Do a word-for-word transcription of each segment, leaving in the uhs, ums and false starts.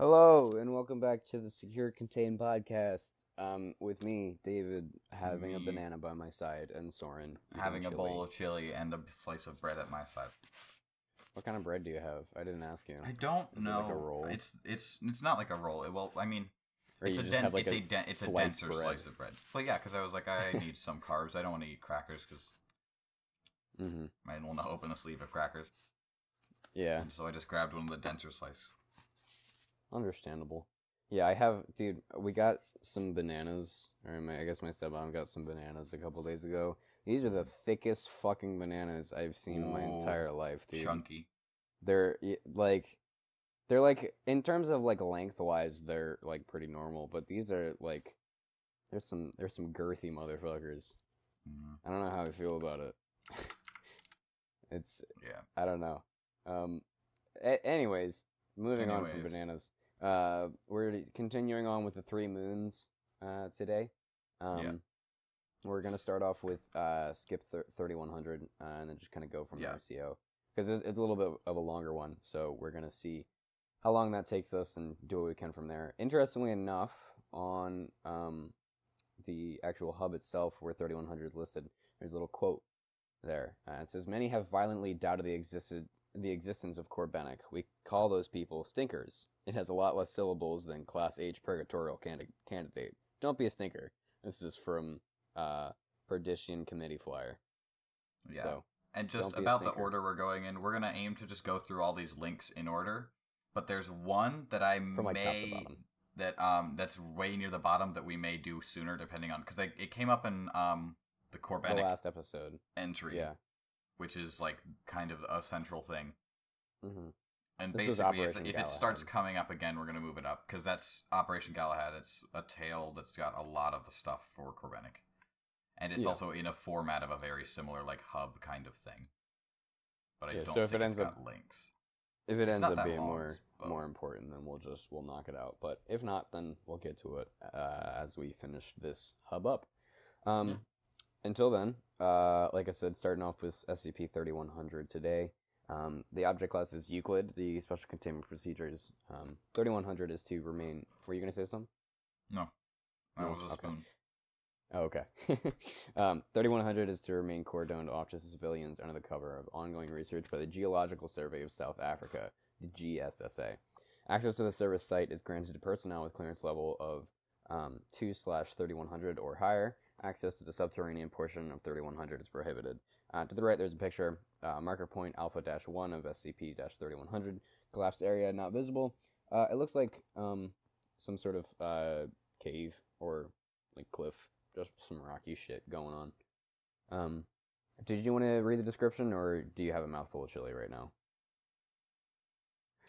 Hello, and welcome back to the Secure Contain Podcast, um, with me, David, having me. a banana by my side, and Soren. Having a bowl of chili and a slice of bread at my side. What kind of bread do you have? I didn't ask you. I don't Is know. It like a roll? It's, it's, it's not like a roll. It, well, I mean, or it's, a, den like it's a, a den it's a denser bread. slice of bread. Well, yeah, because I was like, I need some carbs. I don't want to eat crackers, because mm-hmm. I didn't want to open a sleeve of crackers. Yeah. And so I just grabbed one of the denser slices. Understandable. Yeah, I have, dude, we got some bananas, or my, I guess my stepmom got some bananas a couple days ago. These are the thickest fucking bananas I've seen in my entire life, dude. Chunky. They're, like, they're, like, in terms of, like, lengthwise, they're, like, pretty normal, but these are, like, there's some, there's some girthy motherfuckers. Mm-hmm. I don't know how I feel about it. It's, yeah. I don't know. Um, a- anyways, moving anyways. on from bananas. Uh, we're continuing on with the three moons uh, today. Um, yeah. We're going to start off with uh, skip thirty-one hundred uh, and then just kind of go from yeah. there, C O. Because it's, it's a little bit of a longer one, so we're going to see how long that takes us and do what we can from there. Interestingly enough, on um, the actual hub itself where thirty-one hundred listed, there's a little quote there. Uh, it says, "Many have violently doubted the existed the existence of Corbenic. We call those people stinkers. It has a lot less syllables than Class H purgatorial candid- candidate. Don't be a stinker." This is from uh, Perdition Committee flyer. Yeah. So, and just about the order we're going in, we're going to aim to just go through all these links in order, but there's one that I from, like, may... that um that's way near the bottom that we may do sooner, depending on... Because it came up in um the Corbenic... The last episode. ...entry. Yeah. Which is, like, kind of a central thing. Mm-hmm. And this basically, if, if it starts coming up again, we're going to move it up. Because that's Operation Galahad. It's a tale that's got a lot of the stuff for Corbenic. And it's yeah. also in a format of a very similar, like, hub kind of thing. But I yeah, don't so think it ends it's up, got links. If it it's ends up being long, more, but... more important, then we'll just, we'll knock it out. But if not, then we'll get to it uh, as we finish this hub up. Um, yeah. Until then... Uh, like I said, starting off with S C P thirty-one hundred today. Um, the object class is Euclid. The special containment procedure is um, thirty-one hundred is to remain... Were you going to say something? No. I no? was a spoon. Okay. Oh, okay. um, thirty-one hundred is to remain cordoned off to civilians under the cover of ongoing research by the Geological Survey of South Africa, the G S S A. Access to the service site is granted to personnel with clearance level of um, two slash thirty-one hundred or higher. Access to the subterranean portion of thirty-one hundred is prohibited. Uh, to the right, there's a picture. Uh, marker point alpha dash one of S C P thirty-one hundred. Collapsed area not visible. Uh, it looks like um, some sort of uh, cave or like cliff. Just some rocky shit going on. Um, did you want to read the description, or do you have a mouthful of chili right now?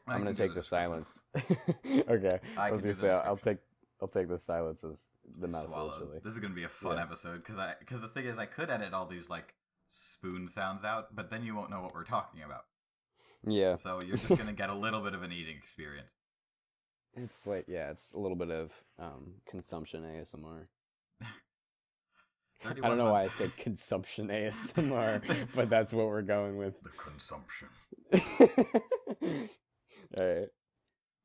I I'm going to take the silence. Okay. I was going to say, I'll take... I'll take the silence as the mouthful chili. This is going to be a fun yeah. episode, because I because the thing is, I could edit all these, like, spoon sounds out, but then you won't know what we're talking about. Yeah. So you're just going to get a little bit of an eating experience. It's like, yeah, it's a little bit of um, consumption A S M R. I don't know why I said consumption A S M R, but that's what we're going with. The consumption. All right.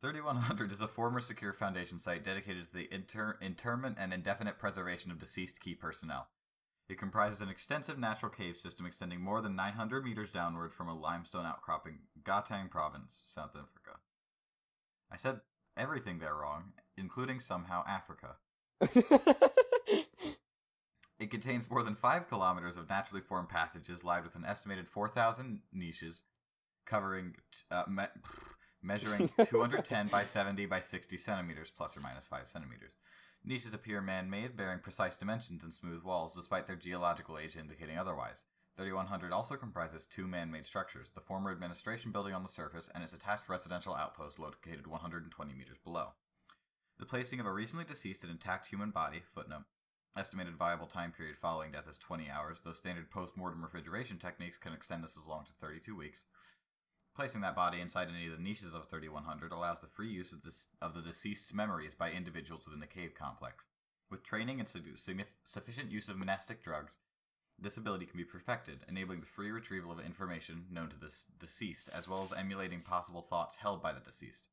thirty-one hundred is a former secure foundation site dedicated to the inter- interment and indefinite preservation of deceased key personnel. It comprises an extensive natural cave system extending more than nine hundred meters downward from a limestone outcropping, Gauteng province, South Africa. I said everything there wrong, including somehow Africa. It contains more than five kilometers of naturally formed passages lined with an estimated four thousand niches, covering... T- uh, me- measuring two hundred ten by seventy by sixty centimeters, plus or minus five centimeters. Niches appear man-made, bearing precise dimensions and smooth walls, despite their geological age indicating otherwise. thirty-one hundred also comprises two man-made structures, the former administration building on the surface and its attached residential outpost located one hundred twenty meters below. The placing of a recently deceased and intact human body, footnote, estimated viable time period following death is twenty hours, though standard post-mortem refrigeration techniques can extend this as long to thirty-two weeks. Placing that body inside any of the niches of thirty-one hundred allows the free use of, this, of the deceased's memories by individuals within the cave complex. With training and su- sufficient use of monastic drugs, this ability can be perfected, enabling the free retrieval of information known to the deceased, as well as emulating possible thoughts held by the deceased.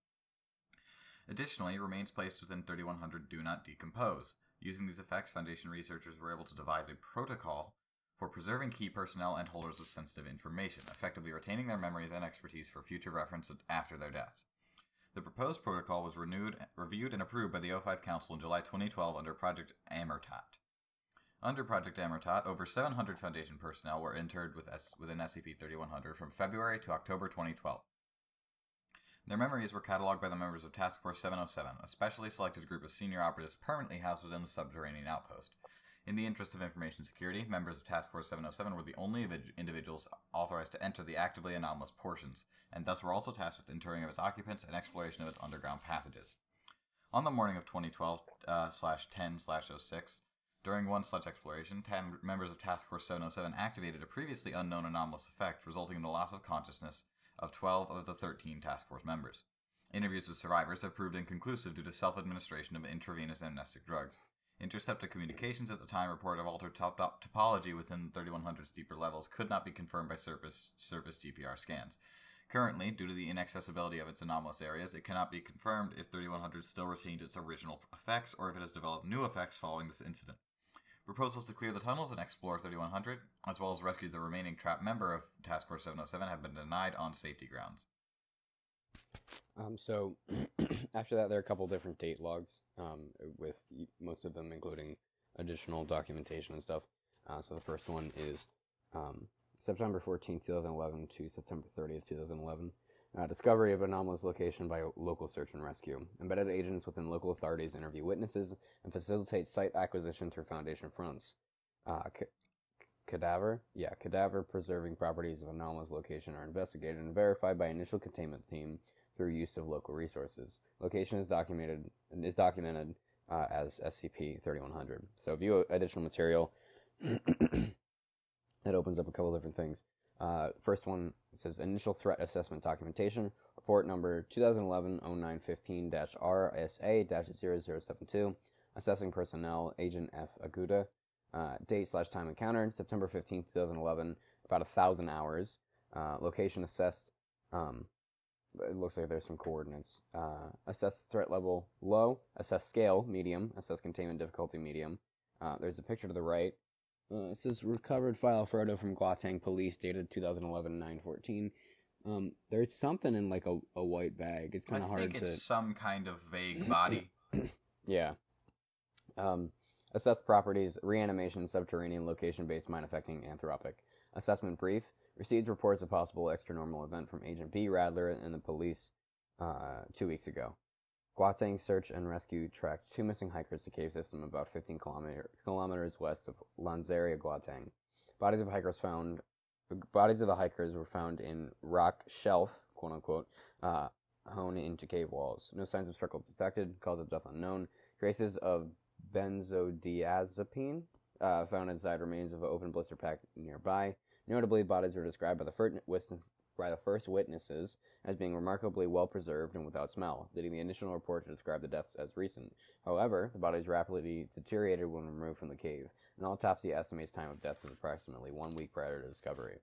Additionally, remains placed within thirty-one hundred do not decompose. Using these effects, Foundation researchers were able to devise a protocol for preserving key personnel and holders of sensitive information, effectively retaining their memories and expertise for future reference after their deaths. The proposed protocol was renewed, reviewed and approved by the O five Council in July twenty twelve under Project Amertat. Under Project Amertat, over seven hundred Foundation personnel were interred with S- within S C P thirty-one hundred from February to October twenty twelve. Their memories were cataloged by the members of Task Force seven oh seven, a specially selected group of senior operatives permanently housed within the subterranean outpost. In the interest of information security, members of Task Force seven oh seven were the only individuals authorized to enter the actively anomalous portions, and thus were also tasked with interring of its occupants and exploration of its underground passages. On the morning of twenty twelve ten oh six, uh, during one such exploration, ten members of Task Force seven oh seven activated a previously unknown anomalous effect, resulting in the loss of consciousness of twelve of the thirteen Task Force members. Interviews with survivors have proved inconclusive due to self-administration of intravenous amnestic drugs. Intercepted communications at the time report of altered top top topology within thirty-one hundred's deeper levels could not be confirmed by surface, surface G P R scans. Currently, due to the inaccessibility of its anomalous areas, it cannot be confirmed if thirty-one hundred still retained its original effects or if it has developed new effects following this incident. Proposals to clear the tunnels and explore thirty-one hundred, as well as rescue the remaining trapped member of Task Force seven oh seven, have been denied on safety grounds. Um, so, after that, there are a couple different date logs, um, with most of them including additional documentation and stuff. Uh, so the first one is um, September fourteenth, twenty eleven to September thirtieth, twenty eleven. Uh, discovery of anomalous location by local search and rescue. Embedded agents within local authorities interview witnesses and facilitate site acquisition through Foundation fronts. Uh, c- cadaver? Yeah, cadaver preserving properties of anomalous location are investigated and verified by initial containment team through use of local resources. Location is documented, is documented uh, as S C P thirty-one hundred. So view additional material. That opens up a couple different things. Uh, first one says Initial Threat Assessment Documentation, Report Number twenty eleven oh nine fifteen R S A zero zero seven two, Assessing Personnel, Agent F. Aguda, uh, Date slash Time Encountered, September fifteenth, twenty eleven, about one thousand hours, uh, Location Assessed, um, it looks like there's some coordinates, uh, Assess Threat Level Low, Assess Scale, Medium, Assess Containment Difficulty, Medium, uh, there's a picture to the right. Uh, this is recovered file photo from Gauteng police dated twenty eleven nine fourteen. Um, there's something in like a, a white bag. It's kind of hard to... I think it's some kind of vague body. Yeah. Um, assess properties, reanimation, subterranean, location-based, mind-affecting, anthropic. Assessment brief. Received reports of possible extranormal event from Agent B, Radler, and the police uh, two weeks ago. Gauteng search and rescue tracked two missing hikers to cave system about fifteen kilometers west of Lanzeria, Gauteng. Bodies of hikers found, bodies of the hikers were found in rock shelf, quote unquote, uh, hewn into cave walls. No signs of struggles detected. Cause of death unknown. Traces of benzodiazepine uh, found inside remains of an open blister pack nearby. Notably, bodies were described by the first witness. by the first witnesses as being remarkably well-preserved and without smell, leading the initial report to describe the deaths as recent. However, the bodies rapidly deteriorated when removed from the cave. An autopsy estimates time of death as approximately one week prior to discovery.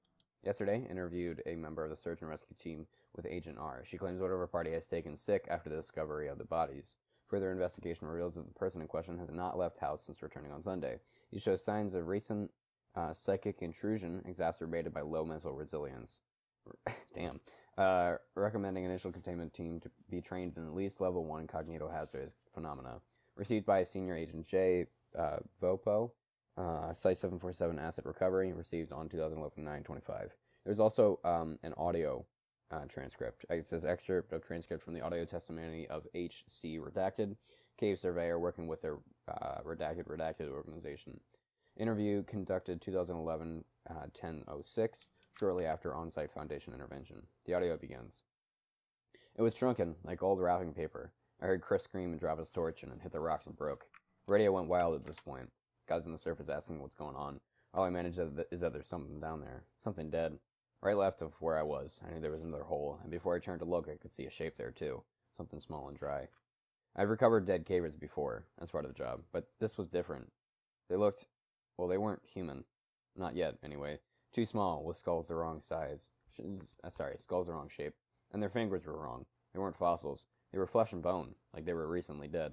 Yesterday, interviewed a member of the search and rescue team with Agent R. She claims one of her party has taken sick after the discovery of the bodies. Further investigation reveals that the person in question has not left house since returning on Sunday. He shows signs of recent uh, psychic intrusion exacerbated by low mental resilience. Damn. Uh, recommending initial containment team to be trained in at least level one cognitohazard phenomena. Received by Senior Agent J. Uh, Vopo, uh, Site seven forty-seven Asset Recovery, received on twenty eleven nine twenty-five. There's also um, an audio uh, transcript. It says excerpt of transcript from the audio testimony of H C Redacted, Cave Surveyor working with their uh, Redacted Redacted organization. Interview conducted twenty eleven uh, ten oh six. Shortly after on-site Foundation intervention. The audio begins. It was shrunken, like old wrapping paper. I heard Chris scream and drop his torch and it hit the rocks and broke. The radio went wild at this point. Guys on the surface asking what's going on. All I managed is that there's something down there. Something dead. Right left of where I was, I knew there was another hole, and before I turned to look, I could see a shape there too. Something small and dry. I've recovered dead cavers before. That's part of the job. But this was different. They looked... well, they weren't human. Not yet, anyway. Too small, with skulls the wrong size. Sorry, skulls the wrong shape. And their fingers were wrong. They weren't fossils. They were flesh and bone, like they were recently dead.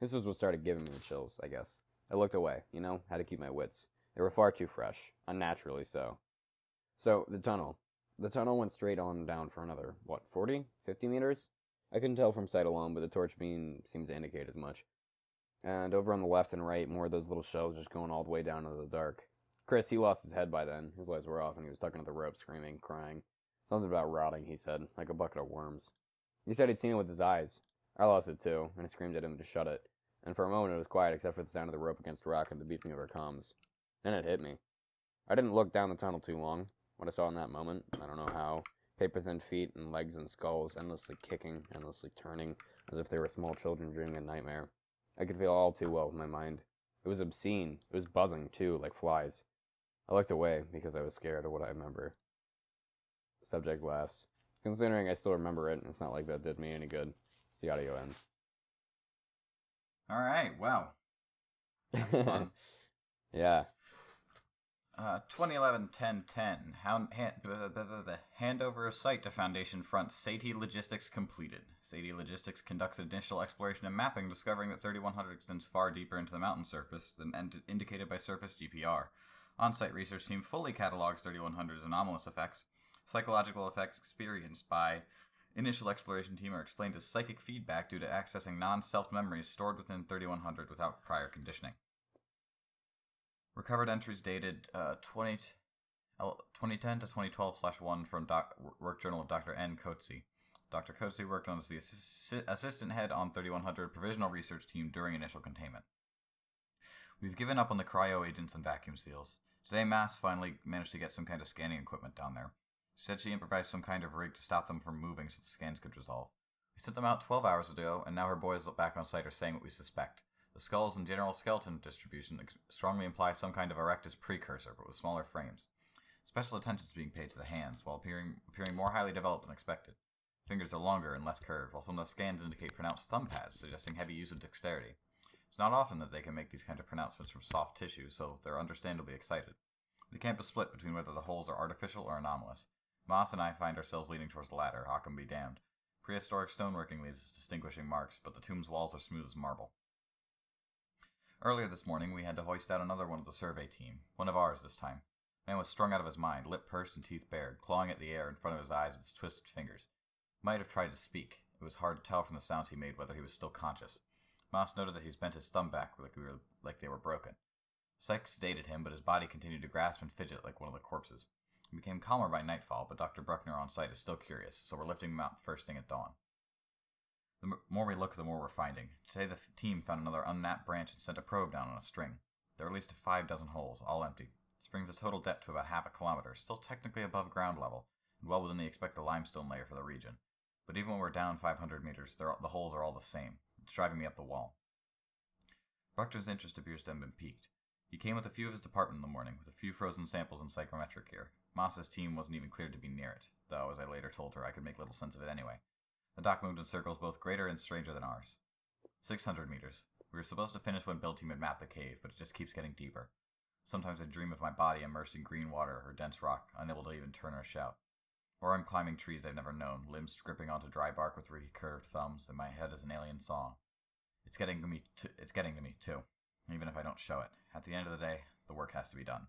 This was what started giving me the chills, I guess. I looked away, you know, had to keep my wits. They were far too fresh, unnaturally so. So, the tunnel. The tunnel went straight on down for another, what, forty? fifty meters? I couldn't tell from sight alone, but the torch beam seemed to indicate as much. And over on the left and right, more of those little shelves just going all the way down into the dark. Chris, he lost his head by then. His lights were off, and he was stuck into the rope, screaming, crying. Something about rotting, he said, like a bucket of worms. He said he'd seen it with his eyes. I lost it too, and I screamed at him to shut it. And for a moment it was quiet except for the sound of the rope against rock and the beeping of our comms. Then it hit me. I didn't look down the tunnel too long. What I saw in that moment, I don't know how. Paper-thin feet and legs and skulls, endlessly kicking, endlessly turning, as if they were small children dreaming a nightmare. I could feel all too well with my mind. It was obscene. It was buzzing too, like flies. I looked away because I was scared of what I remember. Subject laughs. Considering I still remember it, it's not like that did me any good. The audio ends. All right, well. That's fun. Yeah. Uh, twenty eleven ten ten. Hound, hand, blah, blah, blah, blah. Handover of site to Foundation front. S A T I Logistics completed. S A T I Logistics conducts initial exploration and mapping, discovering that thirty-one hundred extends far deeper into the mountain surface than ind- indicated by surface G P R. On-site research team fully catalogs thirty-one hundred's anomalous effects. Psychological effects experienced by initial exploration team are explained as psychic feedback due to accessing non-self memories stored within thirty-one hundred without prior conditioning. Recovered entries dated uh, twenty ten to twenty twelve slash one from doc, work journal of Doctor N. Coetzee. Doctor Coetzee worked on as the assi- assistant head on thirty-one hundred provisional research team during initial containment. We've given up on the cryo agents and vacuum seals. Today, Mass finally managed to get some kind of scanning equipment down there. She said she improvised some kind of rig to stop them from moving so the scans could resolve. We sent them out twelve hours ago, and now her boys back on site are saying what we suspect. The skulls and general skeleton distribution ex- strongly imply some kind of erectus precursor, but with smaller frames. Special attention is being paid to the hands, while appearing, appearing more highly developed than expected. Fingers are longer and less curved, while some of the scans indicate pronounced thumb pads, suggesting heavy use of dexterity. It's not often that they can make these kind of pronouncements from soft tissue, so they're understandably excited. The camp is split between whether the holes are artificial or anomalous. Moss and I find ourselves leaning towards the latter, Hawkum be damned. Prehistoric stoneworking leaves us distinguishing marks, but the tomb's walls are smooth as marble. Earlier this morning, we had to hoist out another one of the survey team, one of ours this time. Man was strung out of his mind, lip pursed and teeth bared, clawing at the air in front of his eyes with his twisted fingers. He might have tried to speak. It was hard to tell from the sounds he made whether he was still conscious. Moss noted that he's bent his thumb back like, we were, like they were broken. Sykes sedated him, but his body continued to grasp and fidget like one of the corpses. He became calmer by nightfall, but Doctor Bruckner on site is still curious, so we're lifting him out first thing at dawn. The m- more we look, the more we're finding. Today the f- team found another unnapped branch and sent a probe down on a string. There are at least five dozen holes, all empty. This brings the total depth to about half a kilometer, still technically above ground level, and well within the expected limestone layer for the region. But even when we're down five hundred meters, all, the holes are all the same. It's driving me up the wall. Bruckner's interest appears to have been piqued. He came with a few of his department in the morning, with a few frozen samples and psychometric gear. Moss's team wasn't even cleared to be near it, though, as I later told her, I could make little sense of it anyway. The dock moved in circles both greater and stranger than ours. six hundred meters. We were supposed to finish when Bill team had mapped the cave, but it just keeps getting deeper. Sometimes I dream of my body immersed in green water or dense rock, unable to even turn or shout. Or I'm climbing trees I've never known, limbs gripping onto dry bark with recurved thumbs, and my head is an alien song. It's getting to me, t- it's getting to me too, even if I don't show it. At the end of the day, the work has to be done.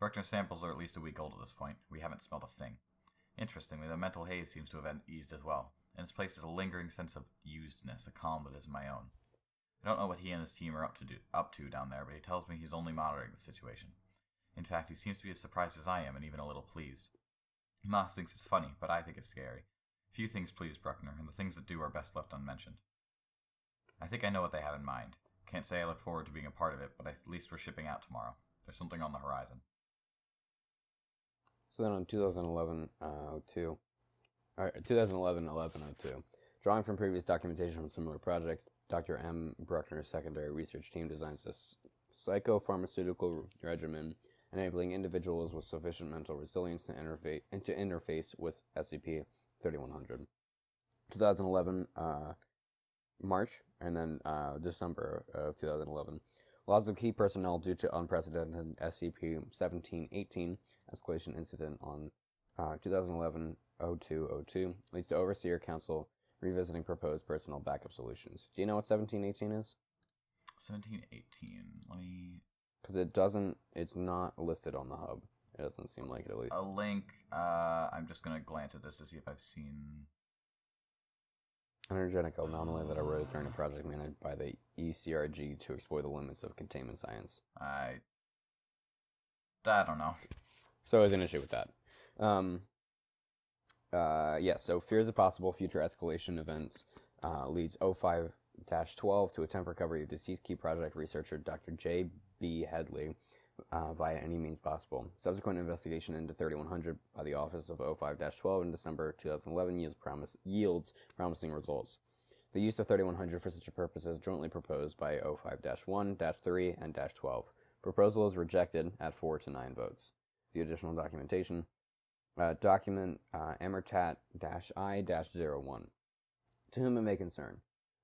Bruckner's samples are at least a week old at this point. We haven't smelled a thing. Interestingly, the mental haze seems to have eased as well. In its place is a lingering sense of usedness, a calm that isn't my own. I don't know what he and his team are up to do, up to down there, but he tells me he's only monitoring the situation. In fact, he seems to be as surprised as I am, and even a little pleased. Moss thinks it's funny, but I think it's scary. Few things please Bruckner, and the things that do are best left unmentioned. I think I know what they have in mind. Can't say I look forward to being a part of it, but at least we're shipping out tomorrow. There's something on the horizon. So then on twenty eleven oh two, or twenty eleven eleven oh two, drawing from previous documentation from similar projects, Doctor M. Bruckner's secondary research team designs a psychopharmaceutical regimen enabling individuals with sufficient mental resilience to interface to interface with S C P thirty-one hundred. twenty eleven uh, March and then uh, December of twenty eleven. Loss of key personnel due to unprecedented S C P seventeen eighteen escalation incident on uh, twenty eleven oh two oh two leads to Overseer Council Revisiting proposed personal backup solutions. Do you know what seventeen eighteen is? seventeen eighteen. Let me... Because it doesn't... It's not listed on the hub. It doesn't seem like it, at least. A link. Uh, I'm just going to glance at this to see if I've seen... Energetic anomaly that arose during a project managed by the E C R G to explore the limits of containment science. I... I don't know. So there's an issue with that. Um... Uh, yes, yeah, so fears of possible future escalation events uh, leads O five twelve to attempt recovery of deceased key project researcher Doctor J B Headley uh, via any means possible. Subsequent investigation into thirty-one hundred by the office of O five twelve in December twenty eleven yields, promise, yields promising results. The use of thirty-one hundred for such a purpose is jointly proposed by O five one, three, and twelve. Proposal is rejected at four to nine votes. The additional documentation... Uh, document uh, Amertat I zero one. To whom it may concern.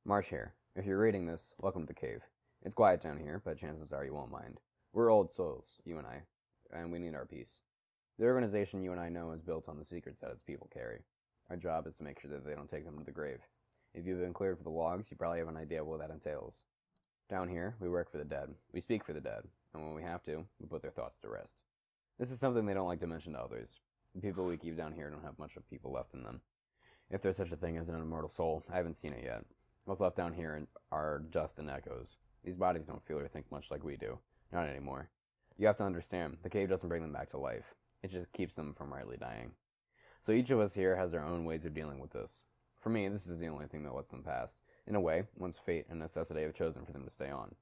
Marsh here. If you're reading this, welcome to the cave. It's quiet down here, but chances are you won't mind. We're old souls, you and I, and we need our peace. The organization you and I know is built on the secrets that its people carry. Our job is to make sure that they don't take them to the grave. If you've been cleared for the logs, you probably have an idea what that entails. Down here, we work for the dead. We speak for the dead. And when we have to, we put their thoughts to rest. This is something they don't like to mention to others. The people we keep down here don't have much of people left in them. If there's such a thing as an immortal soul, I haven't seen it yet. What's left down here are dust and echoes. These bodies don't feel or think much like we do. Not anymore. You have to understand, the cave doesn't bring them back to life. It just keeps them from rightly dying. So each of us here has their own ways of dealing with this. For me, this is the only thing that lets them pass. In a way, one's fate and necessity have chosen for them to stay on.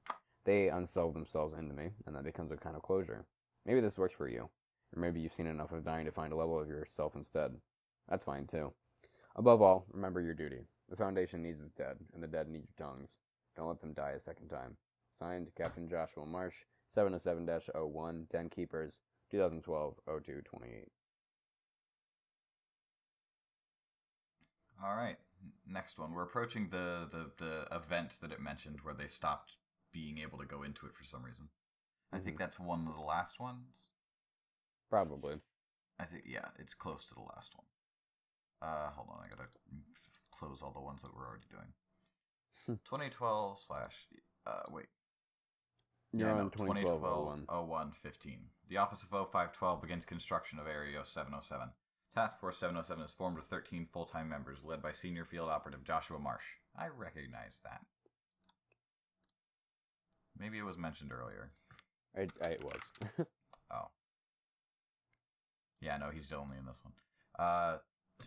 They unsolve themselves into me, and that becomes a kind of closure. Maybe this works for you. Or maybe you've seen enough of dying to find a level of yourself instead. That's fine, too. Above all, remember your duty. The Foundation needs its dead, and the dead need your tongues. Don't let them die a second time. Signed, Captain Joshua Marsh, seven oh seven dash oh one, Den Keepers, twenty twelve oh two twenty-eight. All right, next one. We're approaching the, the, the event that it mentioned where they stopped being able to go into it for some reason. I think that's one of the last ones. Probably. I think, yeah, it's close to the last one. Uh, hold on, I gotta close all the ones that we're already doing. twenty twelve slash, uh, wait. You're yeah, on no, twenty twelve oh one fifteen. The Office of O five twelve begins construction of Area seven oh seven. Task Force seven oh seven is formed with thirteen full-time members, led by Senior Field Operative Joshua Marsh. I recognize that. Maybe it was mentioned earlier. I, I, it was. Oh. Yeah, no, he's only in this one. Uh,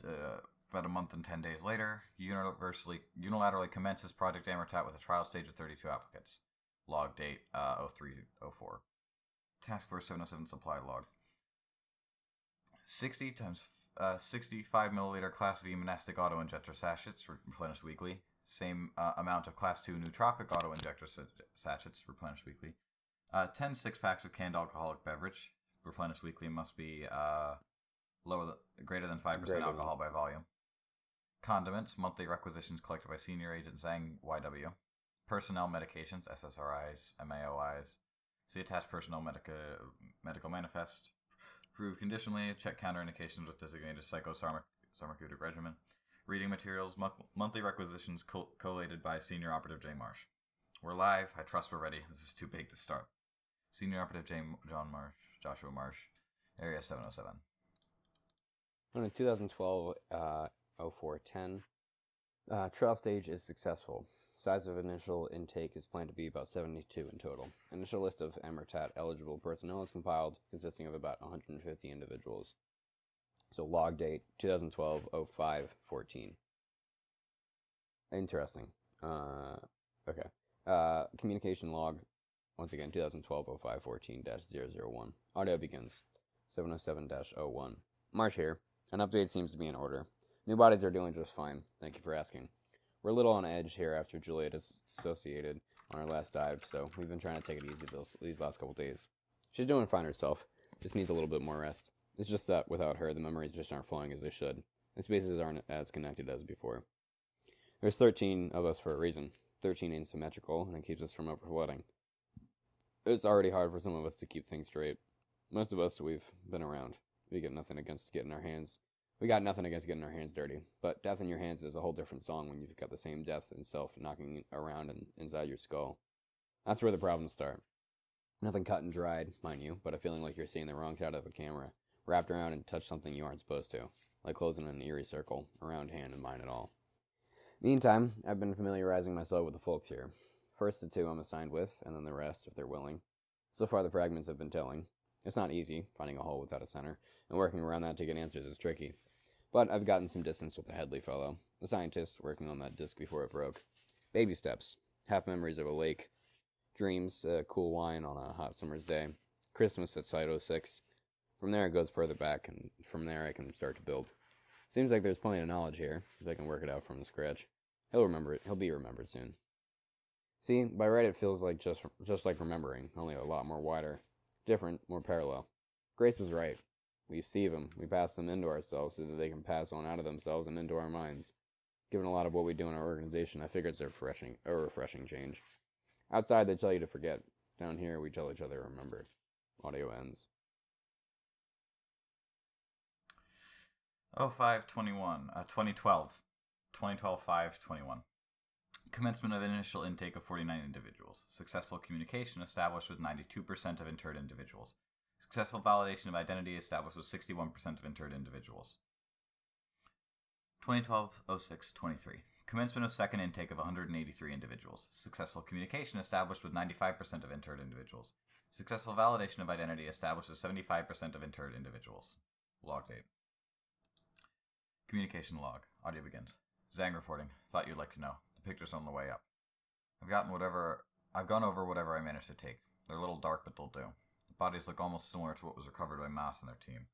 uh, about a month and ten days later, unilaterally, unilaterally commences Project Amertat with a trial stage of thirty-two applicants. Log date, uh, oh three oh four. Task Force seven oh seven supply log. sixty times, uh, sixty-five milliliter Class V monastic auto-injector sachets replenished weekly. Same uh, amount of Class two nootropic auto-injector sachets replenished weekly. Uh, ten six-packs of canned alcoholic beverage. Replenished weekly must be uh, lower than, greater than five percent greater alcohol than. By volume. Condiments, monthly requisitions collected by Senior Agent Zhang, Y W. Personnel medications, S S R Is, M A O Is. See attached personnel medica, medical manifest. Prove conditionally. Check counterindications with designated psychopharmaceutic regimen. Reading materials, mo- monthly requisitions col- collated by Senior Operative J. Marsh. We're live. I trust we're ready. This is too big to start. Senior Operative J. John Marsh. Joshua Marsh, Area seven oh seven. And in twenty twelve, uh, oh four ten, uh, trial stage is successful. Size of initial intake is planned to be about seventy-two in total. Initial list of Amertat eligible personnel is compiled, consisting of about one hundred fifty individuals. So log date, twenty twelve oh five fourteen. Interesting. Uh, okay. Uh, communication log. Once again, twenty twelve oh five fourteen dash oh oh one. Audio begins. seven oh seven dash oh one. Marsh here. An update seems to be in order. New bodies are doing just fine. Thank you for asking. We're a little on edge here after Julia dissociated on our last dive, so we've been trying to take it easy these last couple days. She's doing fine herself. Just needs a little bit more rest. It's just that, without her, the memories just aren't flowing as they should. The spaces aren't as connected as before. There's thirteen of us for a reason. thirteen ain't symmetrical, and it keeps us from overflooding. It's already hard for some of us to keep things straight. Most of us, we've been around. We get nothing against getting our hands We got nothing against getting our hands dirty, but death in your hands is a whole different song when you've got the same death and self knocking around and inside your skull. That's where the problems start. Nothing cut and dried, mind you, but a feeling like you're seeing the wrong side of a camera, wrapped around and touch something you aren't supposed to, like closing an eerie circle, around hand and mind at all. Meantime, I've been familiarizing myself with the folks here. First the two I'm assigned with, and then the rest, if they're willing. So far the fragments have been telling. It's not easy, finding a hole without a center, and working around that to get answers is tricky. But I've gotten some distance with the Headley fellow, the scientist working on that disc before it broke. Baby steps, half memories of a lake, dreams, uh, cool wine on a hot summer's day, Christmas at Site oh six. From there it goes further back, and from there I can start to build. Seems like there's plenty of knowledge here, if I can work it out from scratch. He'll remember it. He'll be remembered soon. See, by right it feels like just just like remembering, only a lot more wider. Different, more parallel. Grace was right. We sieve them, we pass them into ourselves so that they can pass on out of themselves and into our minds. Given a lot of what we do in our organization, I figure it's a refreshing, a refreshing change. Outside, they tell you to forget. Down here, we tell each other to remember. Audio ends. oh five twenty-one, uh, twenty twelve. twenty twelve five twenty-one. Commencement of initial intake of forty-nine individuals. Successful communication established with ninety-two percent of interred individuals. Successful validation of identity established with sixty-one percent of interred individuals. twenty twelve oh six twenty-three. Commencement of second intake of one hundred eighty-three individuals. Successful communication established with ninety-five percent of interred individuals. Successful validation of identity established with seventy-five percent of interred individuals. Log date. Communication log. Audio begins. Zang reporting. Thought you'd like to know. The picture's on the way up. I've gotten whatever... I've gone over whatever I managed to take. They're a little dark, but they'll do. The bodies look almost similar to what was recovered by Moss and their team.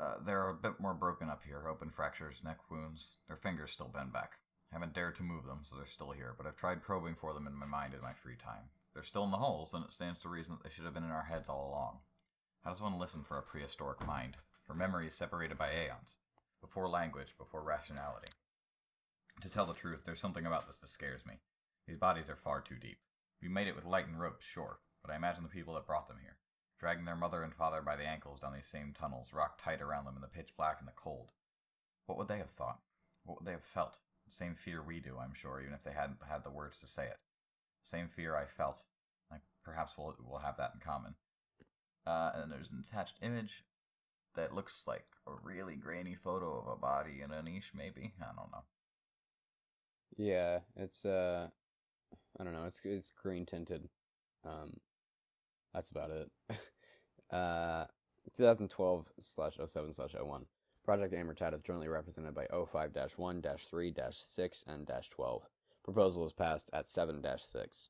Uh, they're a bit more broken up here. Open fractures, neck wounds. Their fingers still bend back. I haven't dared to move them, so they're still here, but I've tried probing for them in my mind in my free time. They're still in the holes, and it stands to reason that they should have been in our heads all along. How does one listen for a prehistoric mind? For memories separated by aeons. Before language, before rationality. To tell the truth, there's something about this that scares me. These bodies are far too deep. We made it with light and ropes, sure, but I imagine the people that brought them here, dragging their mother and father by the ankles down these same tunnels, rocked tight around them in the pitch black and the cold. What would they have thought? What would they have felt? The same fear we do, I'm sure, even if they hadn't had the words to say it. The same fear I felt. Like, perhaps we'll, we'll have that in common. Uh, and there's an attached image that looks like a really grainy photo of a body in a niche, maybe? I don't know. Yeah, it's, uh, I don't know, it's it's green-tinted. Um, that's about it. uh, twenty twelve oh seven oh one. Project Amertat is jointly represented by oh five dash one dash three dash six and dash twelve. Proposal is passed at seven dash six.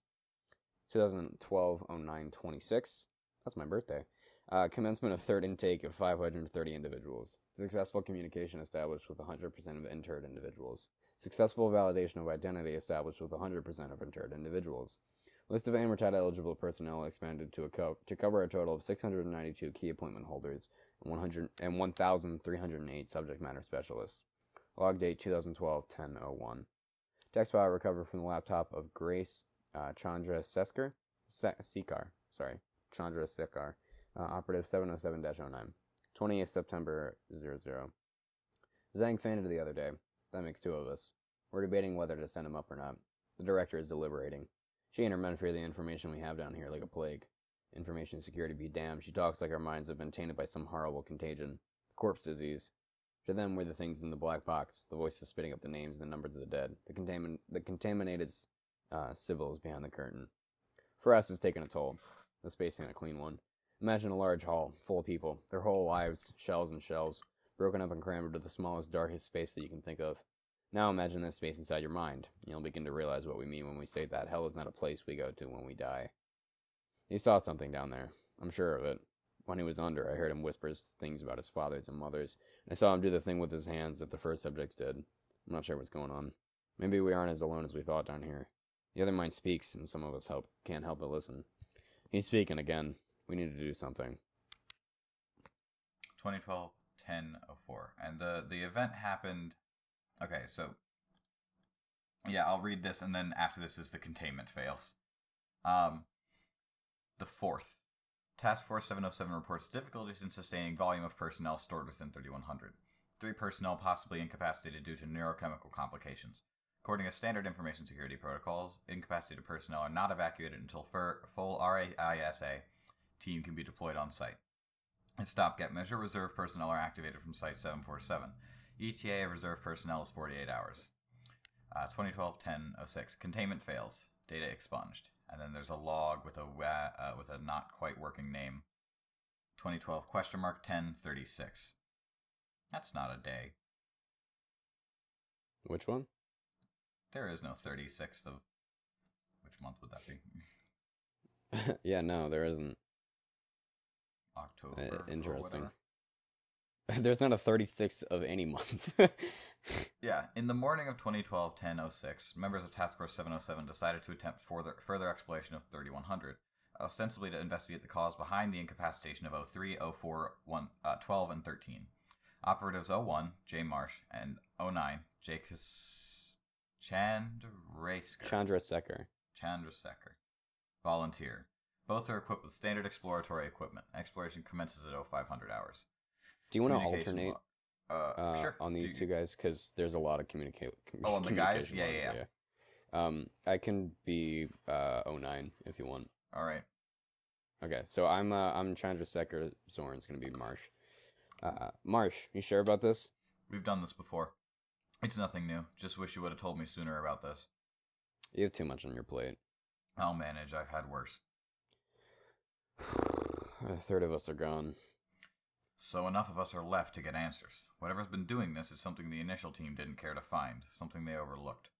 twenty twelve oh nine twenty-six. That's my birthday. Uh, commencement of third intake of five hundred thirty individuals. Successful communication established with one hundred percent of interred individuals. Successful validation of identity established with one hundred percent of interred individuals. List of Amertat eligible personnel expanded to, a co- to cover a total of six hundred ninety-two key appointment holders and one thousand three hundred eight subject matter specialists. Log date twenty twelve ten oh one. Text file recovered from the laptop of Grace uh, Chandrasekhar, Se- Sekhar, sorry, Chandrasekhar, uh, operative seven oh seven oh nine, twentieth September. Zhang fainted the other day. That makes two of us. We're debating whether to send him up or not. The director is deliberating. She and her men fear the information we have down here like a plague. Information security be damned. She talks like our minds have been tainted by some horrible contagion. Corpse disease. To them, we're the things in the black box, the voices spitting up the names and the numbers of the dead, the, contamin- the contaminated uh, sibyls behind the curtain. For us, it's taken a toll. The space ain't a clean one. Imagine a large hall, full of people, their whole lives, shells and shells, broken up and crammed into the smallest, darkest space that you can think of. Now imagine that space inside your mind. You'll begin to realize what we mean when we say that hell is not a place we go to when we die. He saw something down there. I'm sure of it. When he was under, I heard him whisper things about his fathers and mothers, and I saw him do the thing with his hands that the first subjects did. I'm not sure what's going on. Maybe we aren't as alone as we thought down here. The other mind speaks, and some of us help can't help but listen. He's speaking again. We need to do something. twenty twelve. ten oh four. And the, the event happened... Okay, so... Yeah, I'll read this, and then after this is the containment fails. Um, the fourth. Task Force seven oh seven reports difficulties in sustaining volume of personnel stored within thirty-one hundred. Three personnel possibly incapacitated due to neurochemical complications. According to standard information security protocols, incapacitated personnel are not evacuated until full RAISA team can be deployed on site. And stopgap measure, reserve personnel are activated from Site seven forty-seven. E T A of reserve personnel is forty-eight hours. Uh, twenty twelve ten oh six. Containment fails. Data expunged. And then there's a log with a uh, with a not quite working name. twenty twelve question mark ten thirty-six. That's not a day. Which one? There is no thirty-sixth of... Which month would that be? Yeah, no, there isn't. October. Uh, interesting. There's not a thirty-sixth of any month. Yeah, in the morning of twenty twelve ten oh six, members of Task Force seven oh seven decided to attempt further, further exploration of thirty-one hundred, ostensibly to investigate the cause behind the incapacitation of oh three, oh four, twelve, and thirteen. Operatives oh one, J. Marsh, and oh nine, J. Chandrasekhar. Chandrasekhar. Chandrasekhar. Volunteer. Both are equipped with standard exploratory equipment. Exploration commences at oh five hundred hours. Do you want to alternate uh, uh, sure. on these you... two guys? Because there's a lot of communica- communication. Oh, on the guys? Yeah, ones, yeah, yeah. Um, I can be uh, oh nine if you want. All right. Okay, so I'm uh, I'm Chandrasekhar. Zoran's going to be Marsh. Uh, Marsh, you sure about this? We've done this before. It's nothing new. Just wish you would have told me sooner about this. You have too much on your plate. I'll manage. I've had worse. A third of us are gone. So enough of us are left to get answers. Whatever's been doing this is something the initial team didn't care to find. Something they overlooked.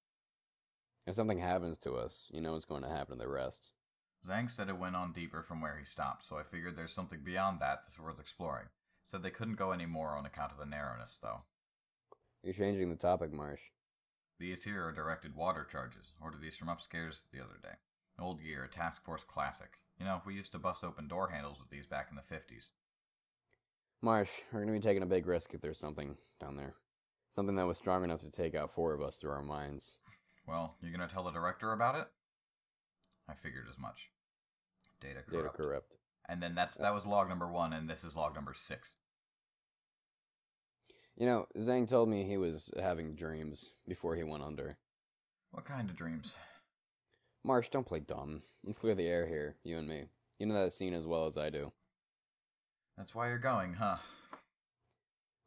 If something happens to us, you know what's going to happen to the rest. Zhang said it went on deeper from where he stopped, so I figured there's something beyond that that's worth exploring. Said they couldn't go any more on account of the narrowness, though. You're changing the topic, Marsh. These here are directed water charges. Ordered these from upstairs the other day. An old gear, a Task Force classic. You know, we used to bust open door handles with these back in the fifties. Marsh, we're going to be taking a big risk if there's something down there. Something that was strong enough to take out four of us through our minds. Well, you're going to tell the director about it? I figured as much. Data corrupt. Data corrupt. And then that's that was log number one, and this is log number six. You know, Zhang told me he was having dreams before he went under. What kind of dreams? Marsh, don't play dumb. Let's clear the air here, you and me. You know that scene as well as I do. That's why you're going, huh?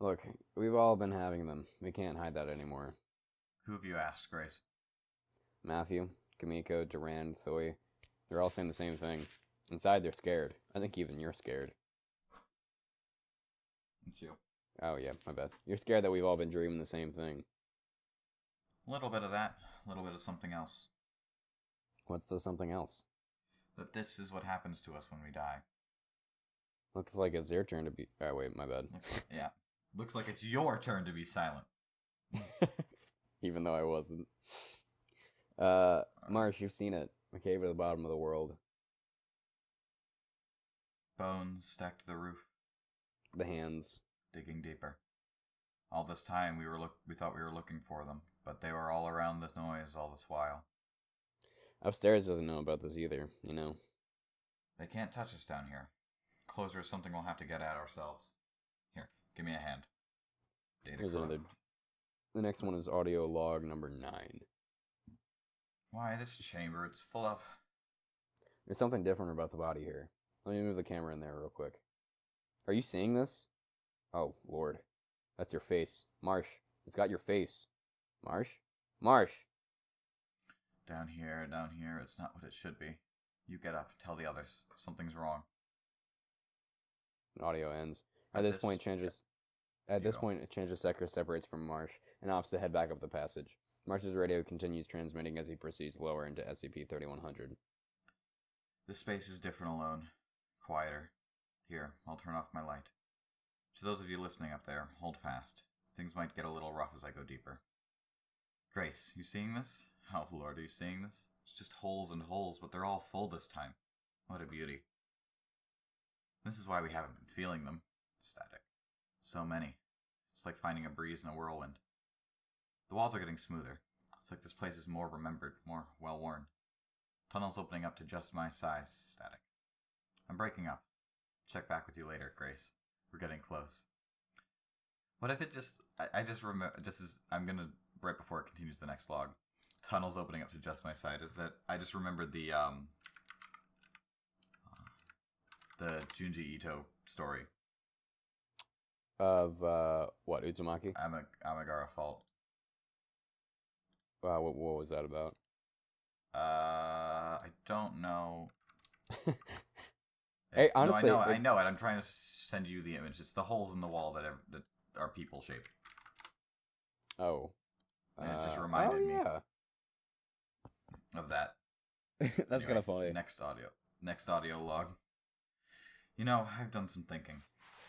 Look, we've all been having them. We can't hide that anymore. Who have you asked, Grace? Matthew, Kamiko, Duran, Thoy. They're all saying the same thing. Inside, they're scared. I think even you're scared. It's you. Oh, yeah, my bad. You're scared that we've all been dreaming the same thing. A little bit of that, a little bit of something else. What's the something else? That this is what happens to us when we die. Looks like it's your turn to be... Oh, wait, my bad. Yeah. Looks like it's your turn to be silent. Even though I wasn't. Uh, Marsh, you've seen it. A cave at the bottom of the world. Bones stacked to the roof. The hands. Digging deeper. All this time we were look we thought we were looking for them, but they were all around the noise all this while. Upstairs doesn't know about this either, you know. They can't touch us down here. Closer is something we'll have to get at ourselves. Here, give me a hand. Data Here's another. The next one is audio log number nine. Why, this chamber, it's full of... There's something different about the body here. Let me move the camera in there real quick. Are you seeing this? Oh, Lord. That's your face. Marsh. It's got your face. Marsh? Marsh! Down here, down here, it's not what it should be. You get up, tell the others. Something's wrong. Audio ends. At, at this, this point, changes. At this go. point, it changes. Sector separates from Marsh and opts to head back up the passage. Marsh's radio continues transmitting as he proceeds lower into S C P thirty-one hundred. This space is different alone. Quieter. Here, I'll turn off my light. To those of you listening up there, hold fast. Things might get a little rough as I go deeper. Grace, you seeing this? Oh, Lord, are you seeing this? It's just holes and holes, but they're all full this time. What a beauty. This is why we haven't been feeling them. Static. So many. It's like finding a breeze in a whirlwind. The walls are getting smoother. It's like this place is more remembered, more well-worn. Tunnels opening up to just my size. Static. I'm breaking up. check back with you later, Grace. We're getting close. What if it just... I, I just remember... Just as... I'm going to... Right before it continues the next log. Tunnels opening up to just my side. Is that... I just remembered the, um... Uh, the Junji Ito story. Of, uh... What? Uzumaki? Ama, Amagara Fault. Wow, what, what was that about? Uh... I don't know... Hey, honestly, no, I know, it, I know it. I'm trying to send you the image. It's the holes in the wall that are, that are people shaped. Oh, and it just reminded uh, oh, yeah. me of that. That's anyway, kind of funny. Next audio, next audio log. You know, I've done some thinking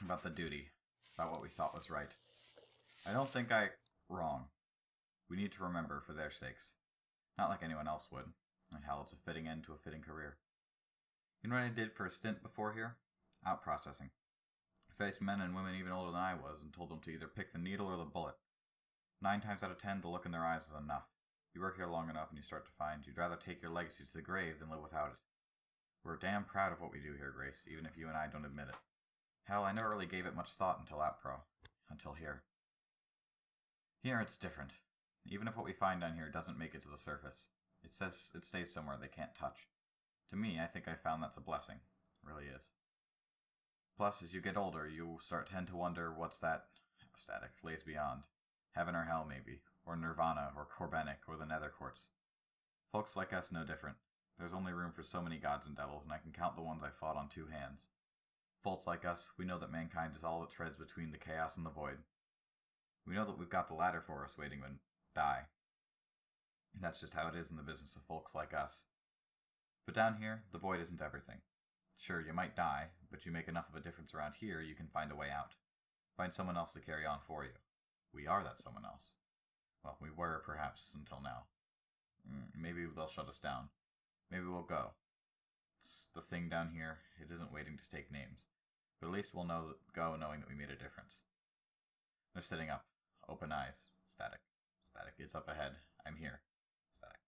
about the duty, about what we thought was right. I don't think I wrong. We need to remember for their sakes, not like anyone else would, and how it's a fitting end to a fitting career. You know what I did for a stint before here? Out processing. I faced men and women even older than I was and told them to either pick the needle or the bullet. Nine times out of ten, the look in their eyes was enough. You work here long enough and you start to find you'd rather take your legacy to the grave than live without it. We're damn proud of what we do here, Grace, even if you and I don't admit it. Hell, I never really gave it much thought until Outpro. Until here. Here it's different. Even if what we find down here doesn't make it to the surface. It says it stays somewhere they can't touch. To me, I think I found that's a blessing. It really is. Plus, as you get older, you start tend to wonder what's that static lays beyond. Heaven or hell, maybe. Or Nirvana, or Corbenic, or the nether courts. Folks like us know different. There's only room for so many gods and devils, and I can count the ones I fought on two hands. Folks like us, we know that mankind is all that treads between the chaos and the void. We know that we've got the ladder for us waiting to die. And that's just how it is in the business of folks like us. But down here, the void isn't everything. Sure, you might die, but you make enough of a difference around here, you can find a way out. Find someone else to carry on for you. We are that someone else. Well, we were, perhaps, until now. Maybe they'll shut us down. Maybe we'll go. It's the thing down here, it isn't waiting to take names. But at least we'll know, go knowing that we made a difference. They're sitting up. Open eyes. Static. Static. It's up ahead. I'm here. Static.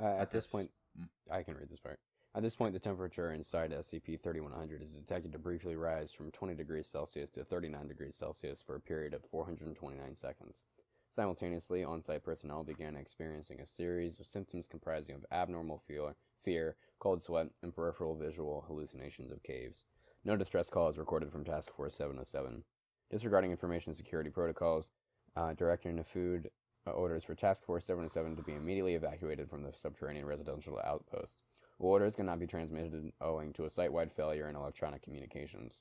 Uh, at, at this, this point, mm. I can read this part. At this point, the temperature inside S C P thirty-one hundred is detected to briefly rise from twenty degrees Celsius to thirty-nine degrees Celsius for a period of four hundred twenty-nine seconds. Simultaneously, on-site personnel began experiencing a series of symptoms comprising of abnormal fear, cold sweat, and peripheral visual hallucinations of caves. No distress call is recorded from Task Force seven oh seven. Disregarding information security protocols, uh, Director Nafud orders for Task Force seven oh seven to be immediately evacuated from the subterranean residential outpost. Orders cannot be transmitted owing to a site-wide failure in electronic communications.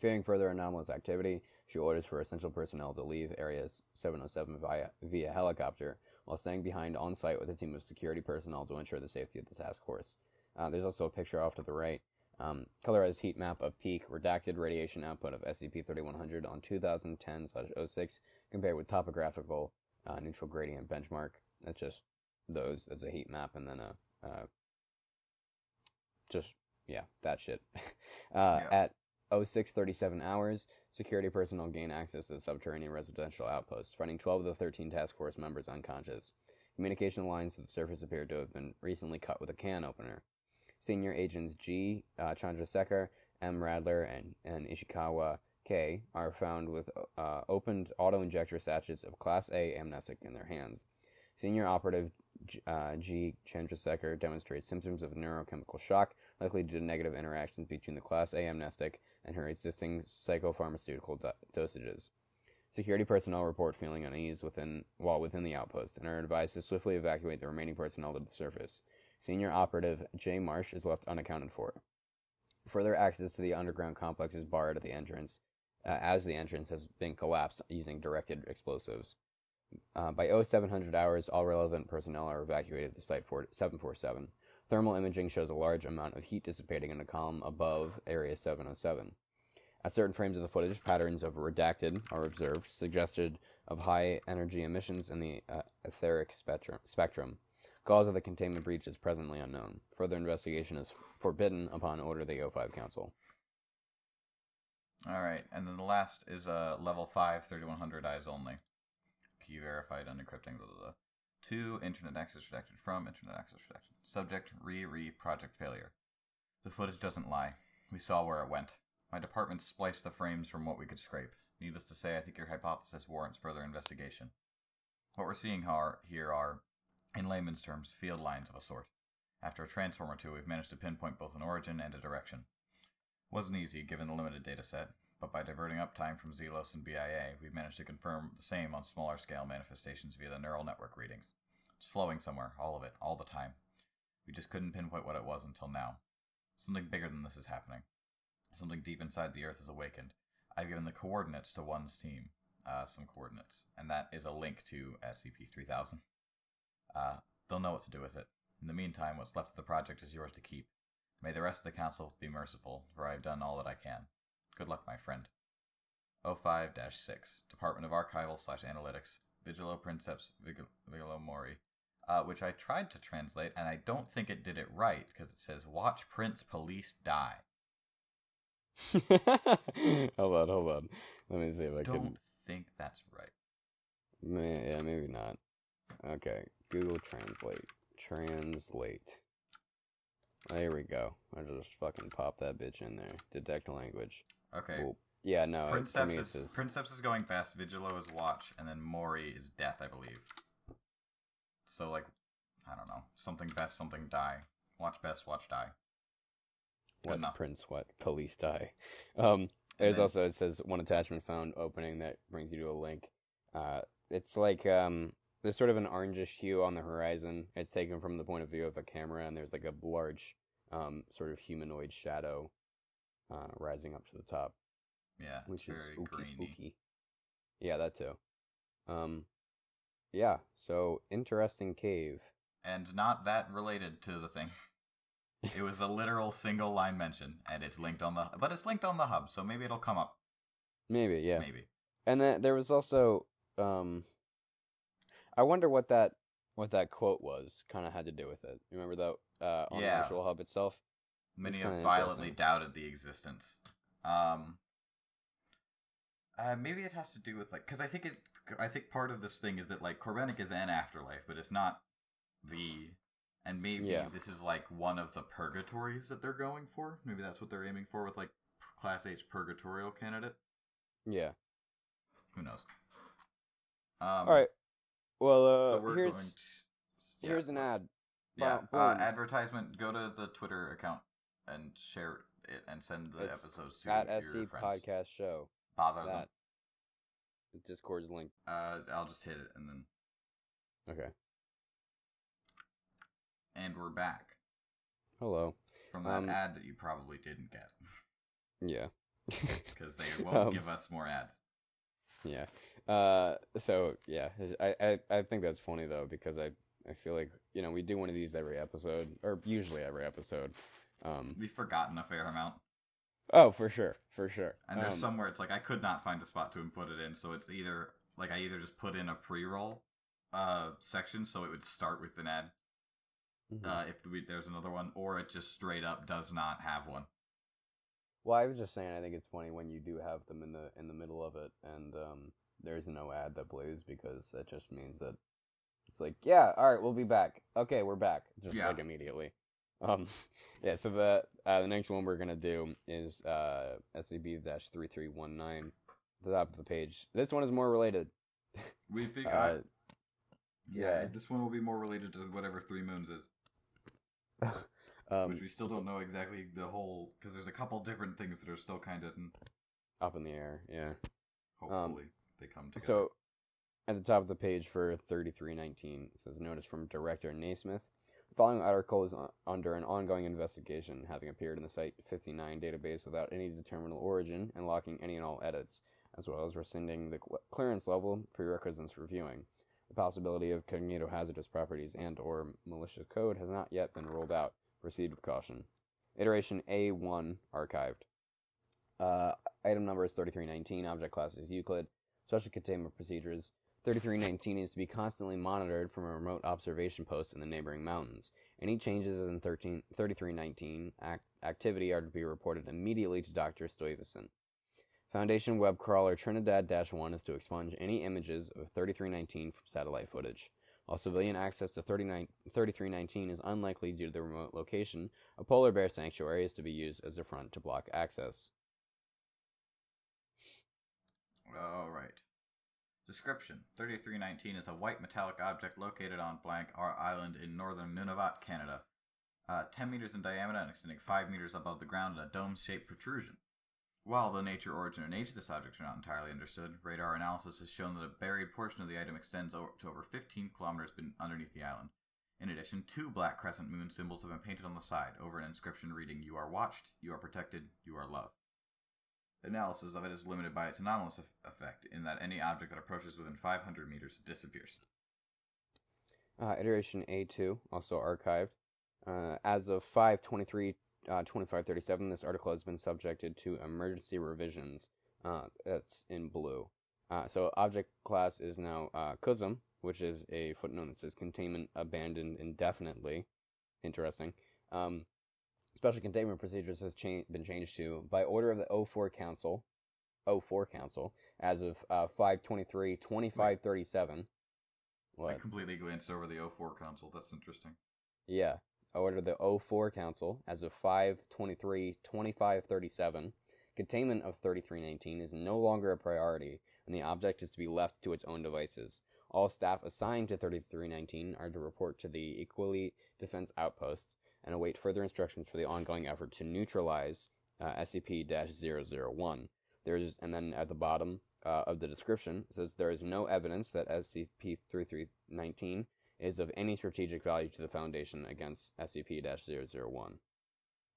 Fearing further anomalous activity, she orders for essential personnel to leave Area seven oh seven via, via helicopter, while staying behind on-site with a team of security personnel to ensure the safety of the task force. Uh, there's also a picture off to the right. Um, colorized heat map of peak redacted radiation output of S C P thirty-one hundred on two thousand ten oh six compared with topographical Uh, neutral gradient benchmark. That's just those as a heat map, and then a uh, just yeah that shit. uh, yeah. At oh six thirty-seven hours, security personnel gain access to the subterranean residential outpost, finding twelve of the thirteen task force members unconscious. Communication lines to the surface appear to have been recently cut with a can opener. Senior agents G. Uh, Chandrasekhar, M. Radler, and and Ishikawa K are found with uh, opened auto-injector sachets of Class A amnesic in their hands. Senior Operative G, uh, G. Chandrasekhar demonstrates symptoms of neurochemical shock, likely due to negative interactions between the Class A amnestic and her existing psychopharmaceutical do- dosages. Security personnel report feeling unease within while within the outpost and are advised to swiftly evacuate the remaining personnel to the surface. Senior Operative J. Marsh is left unaccounted for. Further access to the underground complex is barred at the entrance, Uh, as the entrance has been collapsed using directed explosives. Uh, by oh seven hundred hours, all relevant personnel are evacuated to Site seven forty-seven. Thermal imaging shows a large amount of heat dissipating in a column above Area seven oh seven. At certain frames of the footage, patterns of redacted are observed, suggested of high-energy emissions in the uh, etheric spectrum, spectrum. Cause of the containment breach is presently unknown. Further investigation is f- forbidden upon order of the O five Council. Alright, and then the last is uh, level five, thirty-one hundred eyes only. Key verified, unencrypting, blah, blah, blah. two, internet access redacted from, internet access redacted. Subject, re-re, project failure. The footage doesn't lie. We saw where it went. My department spliced the frames from what we could scrape. Needless to say, I think your hypothesis warrants further investigation. What we're seeing here are, in layman's terms, field lines of a sort. After a transform or two, we've managed to pinpoint both an origin and a direction. Wasn't easy, given the limited data set, but by diverting uptime from Zelos and B I A, we've managed to confirm the same on smaller scale manifestations via the neural network readings. It's flowing somewhere, all of it, all the time. We just couldn't pinpoint what it was until now. Something bigger than this is happening. Something deep inside the Earth is awakened. I've given the coordinates to one's team. Uh, some coordinates. And that is a link to S C P three thousand. Uh, they'll know what to do with it. In the meantime, what's left of the project is yours to keep. May the rest of the council be merciful, for I have done all that I can. Good luck, my friend. oh five dash six, Department of Archival slash Analytics, Vigilo Princeps Vigil Vigilo Mori, uh, which I tried to translate, and I don't think it did it right, because it says, watch Prince Police die. hold on, hold on. Let me see if I don't can... Don't think that's right. May yeah, maybe not. Okay, Google Translate. Translate. There we go. I just fucking popped that bitch in there. Detect language. Okay. Ooh. Yeah, no. Princeps, it, is, just... Princeps is going best, Vigilo is watch, and then Mori is death, I believe. So, like, I don't know. Something best, something die. Watch best, watch die. Good what Prince, what police die. Um, there's then, also, it says, one attachment found opening that brings you to a link. Uh, it's like, um... there's sort of an orangish hue on the horizon. It's taken from the point of view of a camera, and there's like a large um, sort of humanoid shadow uh, rising up to the top. Yeah, which is spooky, greeny. spooky. Yeah, that too. Um, yeah, so interesting cave. And not that related to the thing. It was a literal single line mention, and it's linked on the... But it's linked on the hub, so maybe it'll come up. Maybe, yeah. Maybe. And then there was also... Um, I wonder what that what that quote was kind of had to do with it. You remember that uh, on yeah. the actual hub itself? Many have violently doubted the existence. Um, uh, maybe it has to do with like because I think it. I think part of this thing is that like Corbenic is an afterlife, but it's not the. And maybe yeah. this is like one of the purgatories that they're going for. Maybe that's what they're aiming for with like Class H purgatorial candidate. Yeah. Who knows? Um, All right. Well, uh, so we're here's, going to, yeah. here's an ad. Yeah, uh, advertisement. Go to the Twitter account and share it and send the it's episodes to at your S C friends. Podcast show. Bother that. them. The Discord's link. Uh, I'll just hit it and then. Okay. And we're back. Hello. From that um, ad that you probably didn't get. Yeah. Because they won't um, give us more ads. Yeah. Uh, so, yeah, I, I, I think that's funny, though, because I, I feel like, you know, we do one of these every episode, or usually every episode. Um, We've forgotten a fair amount. Oh, for sure, for sure. And there's um, somewhere it's like, I could not find a spot to input it in, so it's either, like, I either just put in a pre-roll uh, section, so it would start with an ad, mm-hmm. uh, if we, there's another one, or it just straight up does not have one. Well, I was just saying, I think it's funny when you do have them in the in the middle of it, and um, there's no ad that plays because that just means that it's like, yeah, all right, we'll be back. Okay, we're back, just yeah. like immediately. Um, yeah. So the uh, the next one we're gonna do is uh, S C P thirty-three nineteen. The top of the page. This one is more related. We think. Uh, yeah, yeah, this one will be more related to whatever Three Moons is. Um, Which we still don't know exactly the whole... Because there's a couple different things that are still kind of... Up in the air, yeah. Hopefully um, they come together. So, at the top of the page for thirty-three nineteen, it says, notice from Director Naismith. The following article is on, under an ongoing investigation, having appeared in the Site fifty-nine database without any determinable origin and locking any and all edits, as well as rescinding the cl clearance level prerequisites for viewing. The possibility of cognito hazardous properties and or malicious code has not yet been ruled out. Proceed with caution. Iteration A one archived. Uh, item number is thirty-three nineteen. Object class is Euclid. Special containment procedures. thirty-three nineteen is to be constantly monitored from a remote observation post in the neighboring mountains. Any changes in thirty-three nineteen act activity are to be reported immediately to Doctor Stuyvesant. Foundation web crawler Trinidad dash one is to expunge any images of thirty-three nineteen from satellite footage. While civilian access to thirty-three nineteen is unlikely due to the remote location, a polar bear sanctuary is to be used as a front to block access. Alright. Description. thirty-three nineteen is a white metallic object located on blank R Island in northern Nunavut, Canada. Uh, ten meters in diameter and extending five meters above the ground in a dome-shaped protrusion. While the nature, origin, and age of this object are not entirely understood, radar analysis has shown that a buried portion of the item extends over to over fifteen kilometers underneath the island. In addition, two black crescent moon symbols have been painted on the side over an inscription reading, "You are watched, you are protected, you are loved." Analysis of it is limited by its anomalous effect, in that any object that approaches within five hundred meters disappears. Uh, iteration A two, also archived. Uh, as of five twenty-three twenty-five thirty-seven, this article has been subjected to emergency revisions. Uh, that's in blue. Uh, so object class is now uh, Kuzum, which is a footnote that says containment abandoned indefinitely. Interesting. Um, Special containment procedures has cha been changed to, by order of the O four Council, O four Council, as of uh, five twenty-three twenty-five thirty-seven. What? I completely glanced over the O four Council. That's interesting. Yeah. Order of the O four Council, as of five twenty-three twenty-five thirty-seven, containment of thirty-three nineteen is no longer a priority, and the object is to be left to its own devices. All staff assigned to thirty-three nineteen are to report to the Equally Defense Outpost and await further instructions for the ongoing effort to neutralize uh, S C P zero zero one. There is, and then at the bottom uh, of the description, it says there is no evidence that S C P thirty-three nineteen is of any strategic value to the Foundation against S C P zero zero one.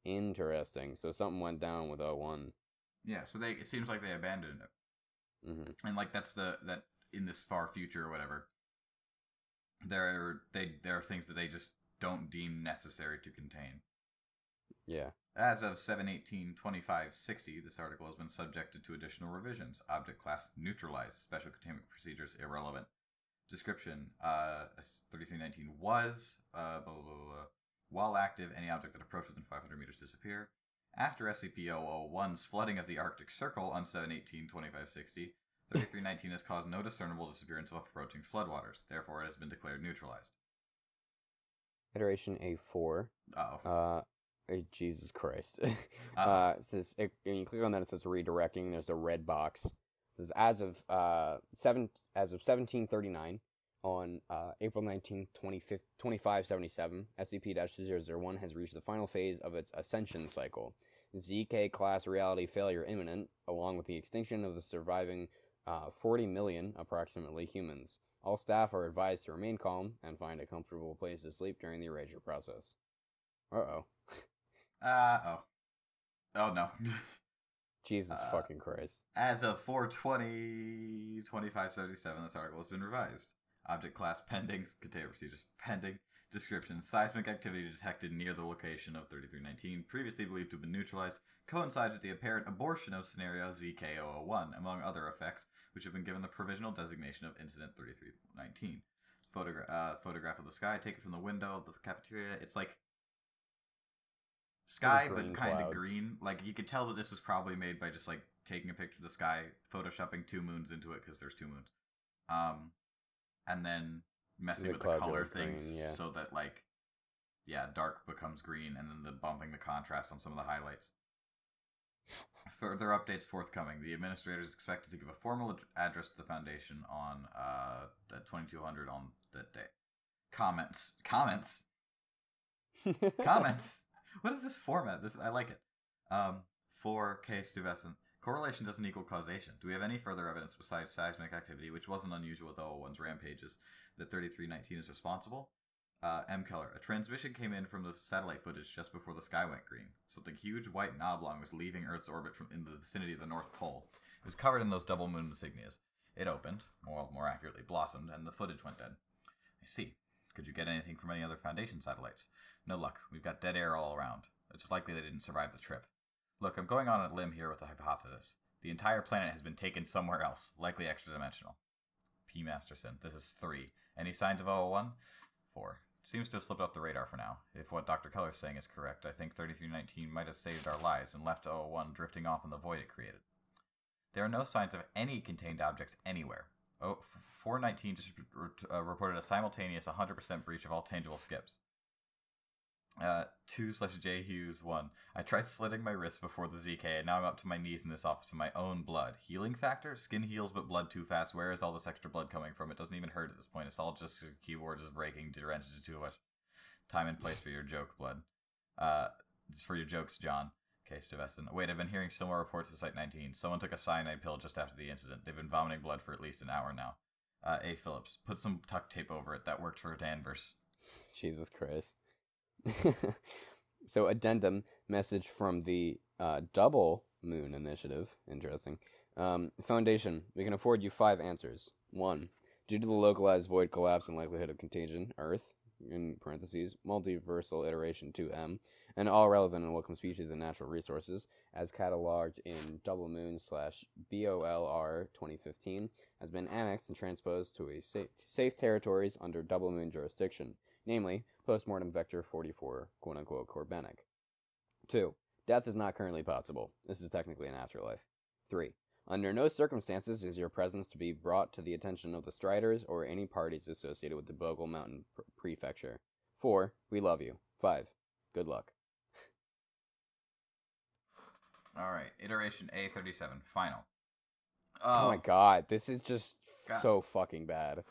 Interesting. So something went down with O one. Yeah. So they, it seems like they abandoned it, mm-hmm. and like that's the that in this far future or whatever. There are they there are things that they just don't deem necessary to contain. Yeah. As of seven eighteen twenty-five sixty, this article has been subjected to additional revisions. Object class neutralized. Special containment procedures irrelevant. Description, uh, thirty-three nineteen was, uh, blah, blah, blah, blah. While active, any object that approached within five hundred meters disappear. After S C P zero zero one's flooding of the Arctic Circle on seven eighteen twenty-five sixty, thirty-three nineteen has caused no discernible disappearance of approaching floodwaters. Therefore, it has been declared neutralized. Iteration A four. Uh-oh. Uh, Jesus Christ. uh, uh, it says, it, and you click on that, it says redirecting, there's a red box. Says as of uh seven as of seventeen thirty nine on uh April nineteenth twenty fifth twenty five seventy seven S C P zero zero one has reached the final phase of its ascension cycle. Z K class reality failure imminent, along with the extinction of the surviving uh forty million approximately humans. All staff are advised to remain calm and find a comfortable place to sleep during the erasure process. Uh oh. uh oh. Oh no. Jesus uh, fucking Christ. As of four twenty twenty-five seventy-seven, this article has been revised. Object class pending, containment procedures pending. Description, seismic activity detected near the location of thirty-three nineteen, previously believed to have been neutralized, coincides with the apparent abortion of scenario Z K zero zero one, among other effects, which have been given the provisional designation of Incident thirty-three nineteen. Photogra uh, photograph of the sky taken from the window of the cafeteria. It's like sky, but kind of green. Like, you could tell that this was probably made by just, like, taking a picture of the sky, photoshopping two moons into it, because there's two moons. Um, and then messing with the color things so that, like, yeah, dark becomes green, and then the bumping the contrast on some of the highlights. Further updates forthcoming. The administrator is expected to give a formal address to the Foundation on, uh, at twenty-two hundred on that day. Comments. Comments! Comments! What is this format? This I like it. Um, for K. Stuyvesant, correlation doesn't equal causation. Do we have any further evidence besides seismic activity, which wasn't unusual with O zero one's rampages, that thirty-three nineteen is responsible? Uh, M. Keller, a transmission came in from the satellite footage just before the sky went green. Something huge, white, and oblong was leaving Earth's orbit from in the vicinity of the North Pole. It was covered in those double moon insignias. It opened, or more accurately, blossomed, and the footage went dead. I see. Could you get anything from any other Foundation satellites? No luck. We've got dead air all around. It's likely they didn't survive the trip. Look, I'm going on a limb here with a hypothesis. The entire planet has been taken somewhere else, likely extra-dimensional. P. Masterson, this is three. Any signs of O zero one? Four. It seems to have slipped off the radar for now. If what Doctor Keller's saying is correct, I think thirty-three nineteen might have saved our lives and left O zero one drifting off in the void it created. There are no signs of any contained objects anywhere. Oh, four nineteen just uh, reported a simultaneous one hundred percent breach of all tangible skips. Uh, two slash J Hughes one. I tried slitting my wrists before the Z K, and now I'm up to my knees in this office in my own blood. Healing factor? Skin heals, but blood too fast. Where is all this extra blood coming from? It doesn't even hurt at this point. It's all just your keyboard is breaking drenched to too much time and place for your joke, blood. Uh, it's for your jokes, John. Okay, Steveston. Wait, I've been hearing similar reports to Site nineteen. Someone took a cyanide pill just after the incident. They've been vomiting blood for at least an hour now. Uh, A. Phillips. Put some tuck tape over it. That worked for Danvers. Jesus Christ. So, addendum message from the uh, Double Moon Initiative. Interesting. Um, Foundation. We can afford you five answers. One. Due to the localized void collapse and likelihood of contagion, Earth... in parentheses, multiversal iteration two M, and all relevant and welcome species and natural resources, as cataloged in Double Moon slash B O L R twenty fifteen, has been annexed and transposed to a safe, safe territories under Double Moon jurisdiction, namely, postmortem vector forty-four, quote-unquote, Corbenic. two. Death is not currently possible. This is technically an afterlife. three. Under no circumstances is your presence to be brought to the attention of the Striders or any parties associated with the Bogle Mountain pr- Prefecture. Four, we love you. Five, good luck. All right, iteration A thirty-seven, final. Uh, oh my god, this is just god. so fucking bad.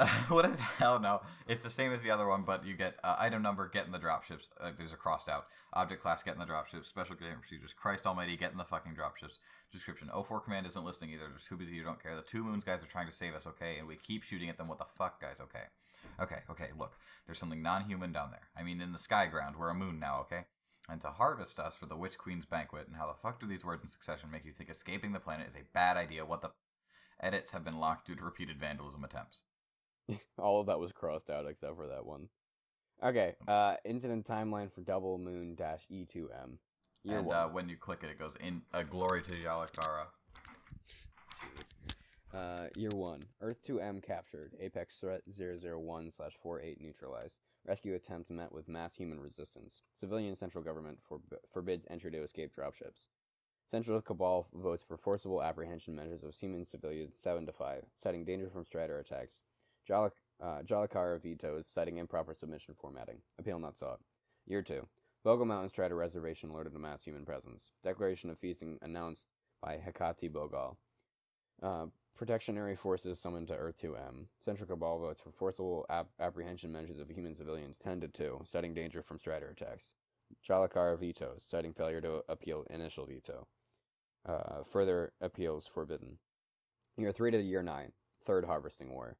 Uh, what is hell? No, it's the same as the other one, but you get uh, item number, get in the dropships. Uh, these are crossed out. Object class, get in the dropships. Special game procedures, Christ Almighty, get in the fucking dropships. Description: O four Command isn't listening either. They're too busy. You don't care. The two moons guys are trying to save us, okay? And we keep shooting at them. What the fuck, guys? Okay, okay, okay. Look, there's something non-human down there. I mean, in the sky ground. We're a moon now, okay? And to harvest us for the Witch Queen's banquet. And how the fuck do these words in succession make you think escaping the planet is a bad idea? What the edits have been locked due to repeated vandalism attempts. All of that was crossed out except for that one. Okay, uh, incident timeline for Double Moon dash E two M. Year and uh, when you click it, it goes in a uh, glory to Jalakara. Jesus. Uh, year one. Earth two M captured. Apex threat zero zero one slash forty-eight neutralized. Rescue attempt met with mass human resistance. Civilian central government forb- forbids entry to escape dropships. Central Cabal votes for forcible apprehension measures of human civilians seven to five, citing danger from Strider attacks. Jalak, uh, Jalakara vetoes, citing improper submission formatting. Appeal not sought. Year two. Bogle Mountains tried a reservation alerted to mass human presence. Declaration of feasting announced by Hekati Bogal. Uh, protectionary forces summoned to Earth two M. Central Cabal votes for forcible ap- apprehension measures of human civilians ten to two, citing danger from Strider attacks. Jalakara vetoes, citing failure to appeal initial veto. Uh, further appeals forbidden. Year three to year nine. Third Harvesting War.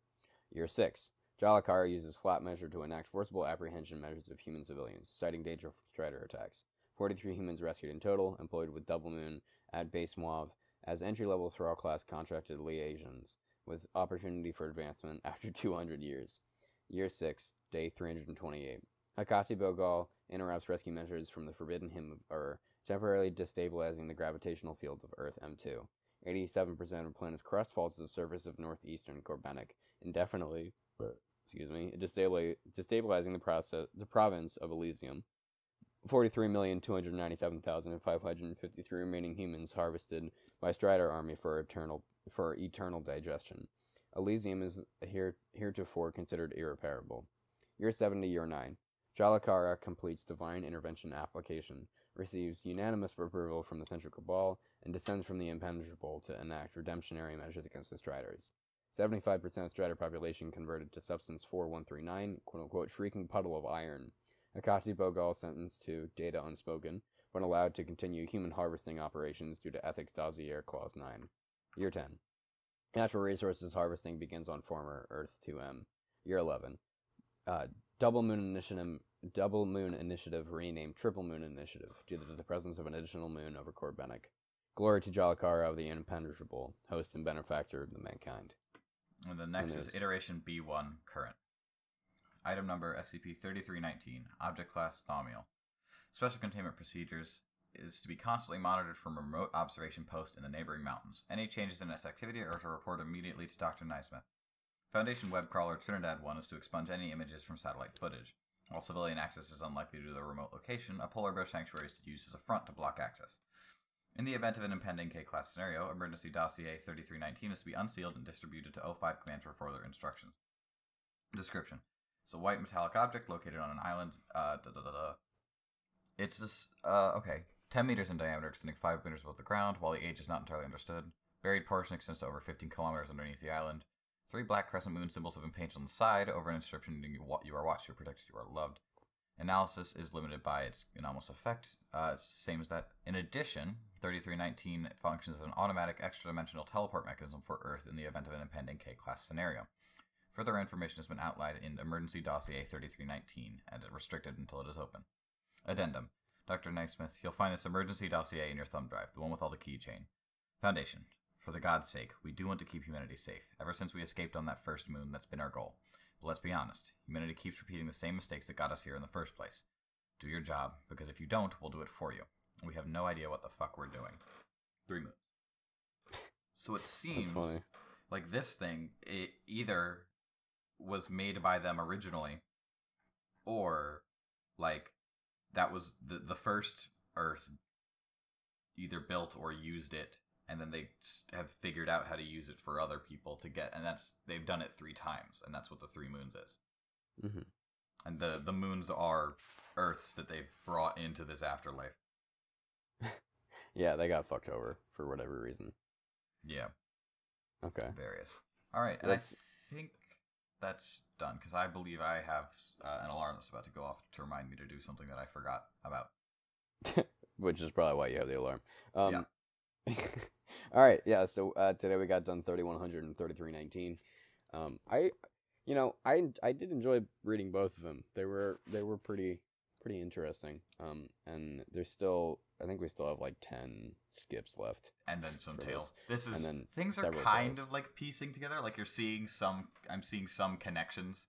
Year six. Jalakara uses flat measure to enact forcible apprehension measures of human civilians, citing danger from Strider attacks. forty-three humans rescued in total, employed with Double Moon at Base Mauve as entry-level Thrall-class contracted liaisons, with opportunity for advancement after two hundred years. Year six. Day three hundred twenty-eight. Hekati Bogal interrupts rescue measures from the Forbidden Hymn of Ur, temporarily destabilizing the gravitational field of Earth M two. eighty-seven percent of planet's crust falls to the surface of northeastern Corbenic, indefinitely, excuse me, destabilizing the process, the province of Elysium. forty-three million two hundred ninety-seven thousand five hundred fifty-three remaining humans harvested by Strider Army for eternal for eternal digestion. Elysium is here heretofore considered irreparable. Year seven to year nine. Jalakara completes divine intervention application, receives unanimous approval from the Central Cabal, and descends from the impenetrable to enact redemptionary measures against the Striders. seventy-five percent of Strider population converted to Substance forty-one thirty-nine, quote-unquote, shrieking puddle of iron. Hekati Bogal sentenced to data unspoken, when allowed to continue human harvesting operations due to Ethics Dossier Clause nine. Year ten. Natural resources harvesting begins on former Earth two M. Year eleven. Uh, Double Moon Initiative... Double Moon Initiative renamed Triple Moon Initiative due to the presence of an additional moon over Corbenic. Glory to Jalakara of the Impenetrable, host and benefactor of the mankind. And the next and is Iteration B one, current. Item number S C P thirty-three nineteen, Object Class Thaumiel. Special Containment Procedures is to be constantly monitored from remote observation post in the neighboring mountains. Any changes in its activity are to report immediately to Doctor Nysmith. Foundation web crawler Trinidad one is to expunge any images from satellite footage. While civilian access is unlikely due to the remote location, a polar bear sanctuary is used as a front to block access. In the event of an impending K-Class scenario, Emergency Dossier thirty-three nineteen is to be unsealed and distributed to O five Command for further instructions. Description. It's a white metallic object located on an island. Uh, da, da, da, da. It's this, uh, okay. ten meters in diameter, extending five meters above the ground, while the age is not entirely understood. Buried portion extends to over fifteen kilometers underneath the island. Three black crescent moon symbols have been painted on the side over an inscription: you are watched, you are protected, you are loved. Analysis is limited by its anomalous effect. Uh, it's the same as that. In addition, thirty-three nineteen functions as an automatic extra-dimensional teleport mechanism for Earth in the event of an impending K-Class scenario. Further information has been outlined in Emergency Dossier thirty-three nineteen, and is restricted until it is open. Addendum. Doctor Naismith, you'll find this Emergency Dossier in your thumb drive, the one with all the keychain. Foundation. For the god's sake, we do want to keep humanity safe. Ever since we escaped on that first moon, that's been our goal. But let's be honest, humanity keeps repeating the same mistakes that got us here in the first place. Do your job, because if you don't, we'll do it for you. We have no idea what the fuck we're doing. Three moons. So it seems like this thing, it either was made by them originally, or, like, that was the, the first Earth either built or used it, and then they have figured out how to use it for other people to get, and that's, they've done it three times, and that's what the three moons is. Mm-hmm. And the, the moons are Earths that they've brought into this afterlife. Yeah, they got fucked over for whatever reason. Yeah. Okay. Various. All right, and that's... I think that's done, because I believe I have uh, an alarm that's about to go off to remind me to do something that I forgot about. Which is probably why you have the alarm. Um, yeah. All right, yeah, so uh, today we got done thirty-one hundred and thirty-three nineteen. Um, I, you know, I, I did enjoy reading both of them. They were they were pretty pretty interesting. Um, and there's still, I think we still have like ten skips left, and then some tails. This, this is things are kind tales. of like piecing together. Like you're seeing some, I'm seeing some connections.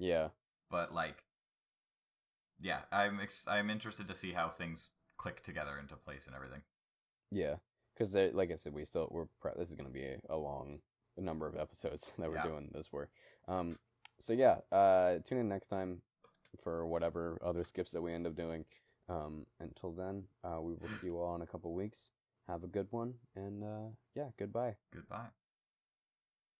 Yeah, but like, yeah, I'm ex- I'm interested to see how things click together into place and everything. Yeah. Because, like I said, we still we're pre- this is going to be a, a long number of episodes that we're yeah. doing this for. Um, so yeah, uh, tune in next time for whatever other skips that we end up doing. Um, until then, uh, we will see you all in a couple weeks. Have a good one, and uh, yeah, goodbye. Goodbye.